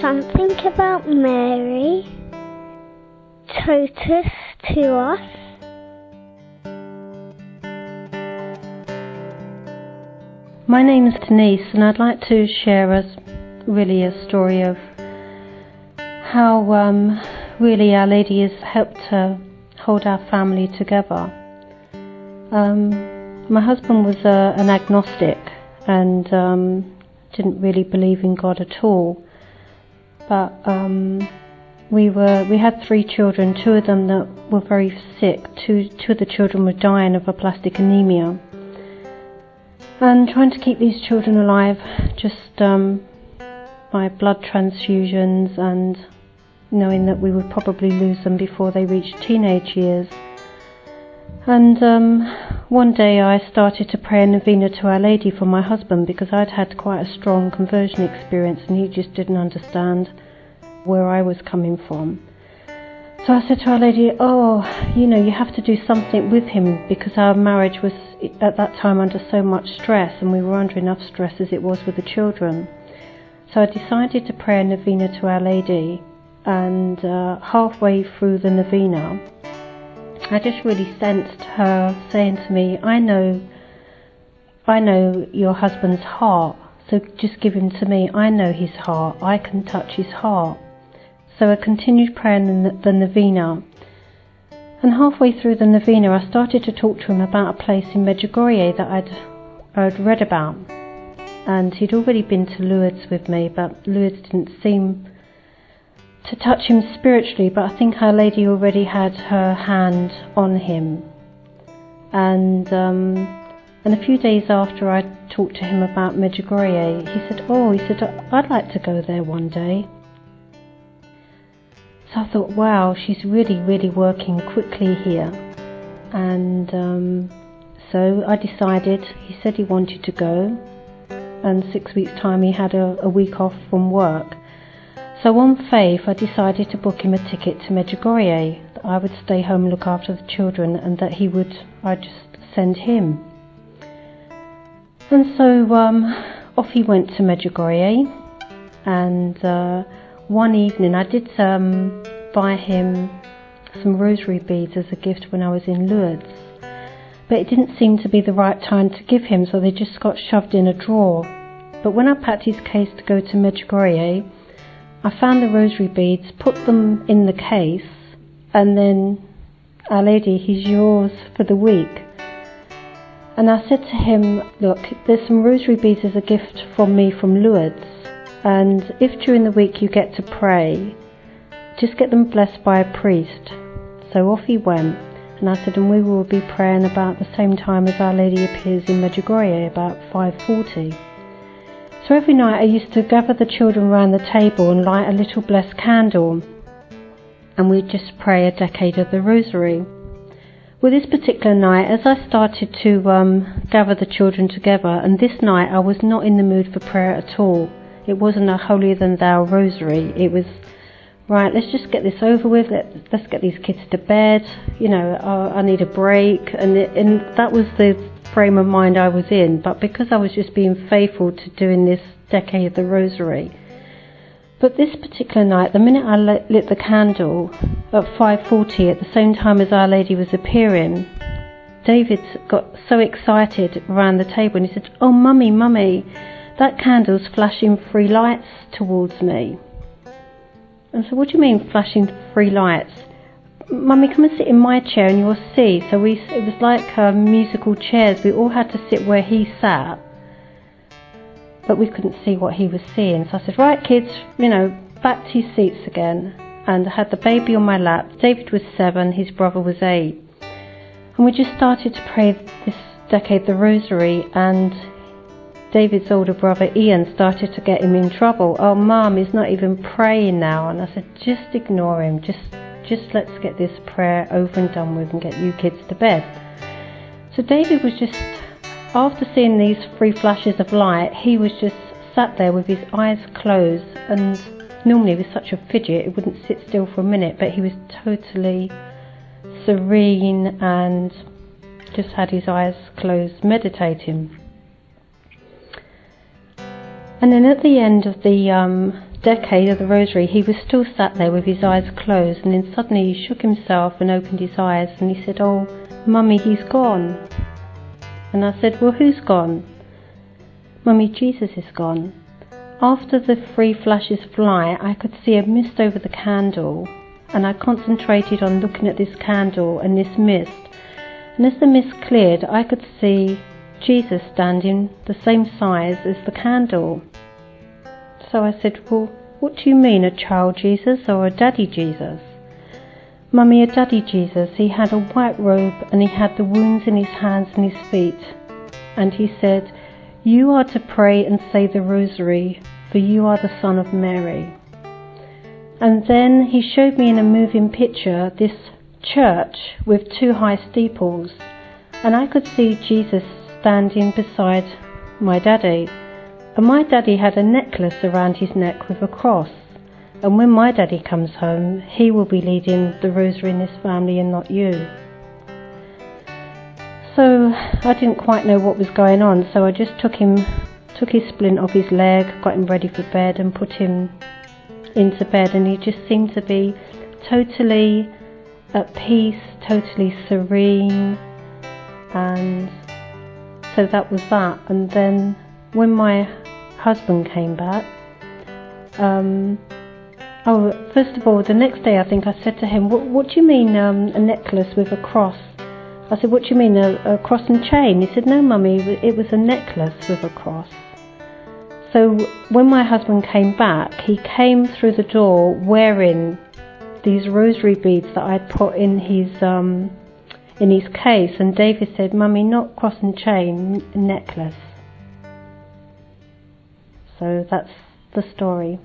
something about Mary, totus to us. My name is Denise, and I'd like to share a story of how really Our Lady has helped to hold our family together. My husband was an agnostic and didn't really believe in God at all. But we had three children, two of them that were very sick. Two of the children were dying of aplastic anemia. And trying to keep these children alive just by blood transfusions and knowing that we would probably lose them before they reached teenage years. And one day I started to pray a novena to Our Lady for my husband, because I'd had quite a strong conversion experience and he just didn't understand where I was coming from. So I said to Our Lady, you have to do something with him, because our marriage was at that time under so much stress, and we were under enough stress as it was with the children. So I decided to pray a novena to Our Lady, and halfway through the novena I just really sensed her saying to me, I know your husband's heart, so just give him to me. I know his heart, I can touch his heart. So I continued praying in the novena. And halfway through the novena, I started to talk to him about a place in Medjugorje that I'd read about. And he'd already been to Lourdes with me, but Lourdes didn't seem to touch him spiritually, but I think Our Lady already had her hand on him. And a few days after I talked to him about Medjugorje, he said, I'd like to go there one day. So I thought, wow, she's really, really working quickly here. And so I decided, he said he wanted to go, and 6 weeks' time he had a week off from work. So on faith, I decided to book him a ticket to Medjugorje, that I would stay home, look after the children, and that I'd just send him. And so off he went to Medjugorje, and one evening I did buy him some rosary beads as a gift when I was in Lourdes, but it didn't seem to be the right time to give him, so they just got shoved in a drawer. But when I packed his case to go to Medjugorje, I found the rosary beads, put them in the case, and then, Our Lady, he's yours for the week. And I said to him, look, there's some rosary beads as a gift from me from Lourdes, and if during the week you get to pray, just get them blessed by a priest. So off he went, and I said, and we will be praying about the same time as Our Lady appears in Medjugorje, about 5:40. So every night I used to gather the children around the table and light a little blessed candle, and we'd just pray a decade of the rosary. Well, this particular night, as I started to gather the children together, and this night I was not in the mood for prayer at all. It wasn't a holier-than-thou rosary. It was, right, let's just get this over with. Let's get these kids to bed. I need a break. And that was the frame of mind I was in. But because I was just being faithful to doing this decade of the rosary. But this particular night, the minute I lit the candle at 5:40, at the same time as Our Lady was appearing, David got so excited around the table and he said, oh, Mummy, that candle's flashing three lights towards me. And so, what do you mean flashing three lights? Mummy, come and sit in my chair and you'll see. So it was like musical chairs. We all had to sit where he sat, but we couldn't see what he was seeing. So I said, right kids, back to your seats again. And I had the baby on my lap. David was 7, his brother was 8. And we just started to pray this decade the rosary, and David's older brother Ian started to get him in trouble. Oh, Mum, he's not even praying now. And I said, just ignore him. Just let's get this prayer over and done with and get you kids to bed. So David was just, after seeing these three flashes of light, he was just sat there with his eyes closed. And normally with such a fidget, he wouldn't sit still for a minute, but he was totally serene and just had his eyes closed, meditating. And then at the end of the decade of the rosary, he was still sat there with his eyes closed, and then suddenly he shook himself and opened his eyes, and he said, "Oh, Mummy, he's gone." And I said, "Well, who's gone?" "Mummy, Jesus is gone." After the three flashes fly, I could see a mist over the candle, and I concentrated on looking at this candle and this mist. And as the mist cleared, I could see Jesus standing the same size as the candle. So I said, "Well, what do you mean, a child Jesus or a daddy Jesus?" "Mummy, a daddy Jesus, he had a white robe and he had the wounds in his hands and his feet. And he said, 'You are to pray and say the rosary, for you are the son of Mary.'" And then he showed me in a moving picture this church with two high steeples, and I could see Jesus standing beside my daddy. And my daddy had a necklace around his neck with a cross. And when my daddy comes home, he will be leading the rosary in this family and not you. So I didn't quite know what was going on, so I just took his splint off his leg, got him ready for bed and put him into bed, and he just seemed to be totally at peace, totally serene. And so that was that. And then when my husband came back, first of all, the next day I think I said to him, what do you mean a necklace with a cross? I said, "What do you mean, a cross and chain?" He said, "No, Mummy, it was a necklace with a cross." So when my husband came back, he came through the door wearing these rosary beads that I'd put in his case, and David said, "Mummy, not cross and chain, necklace." So that's the story.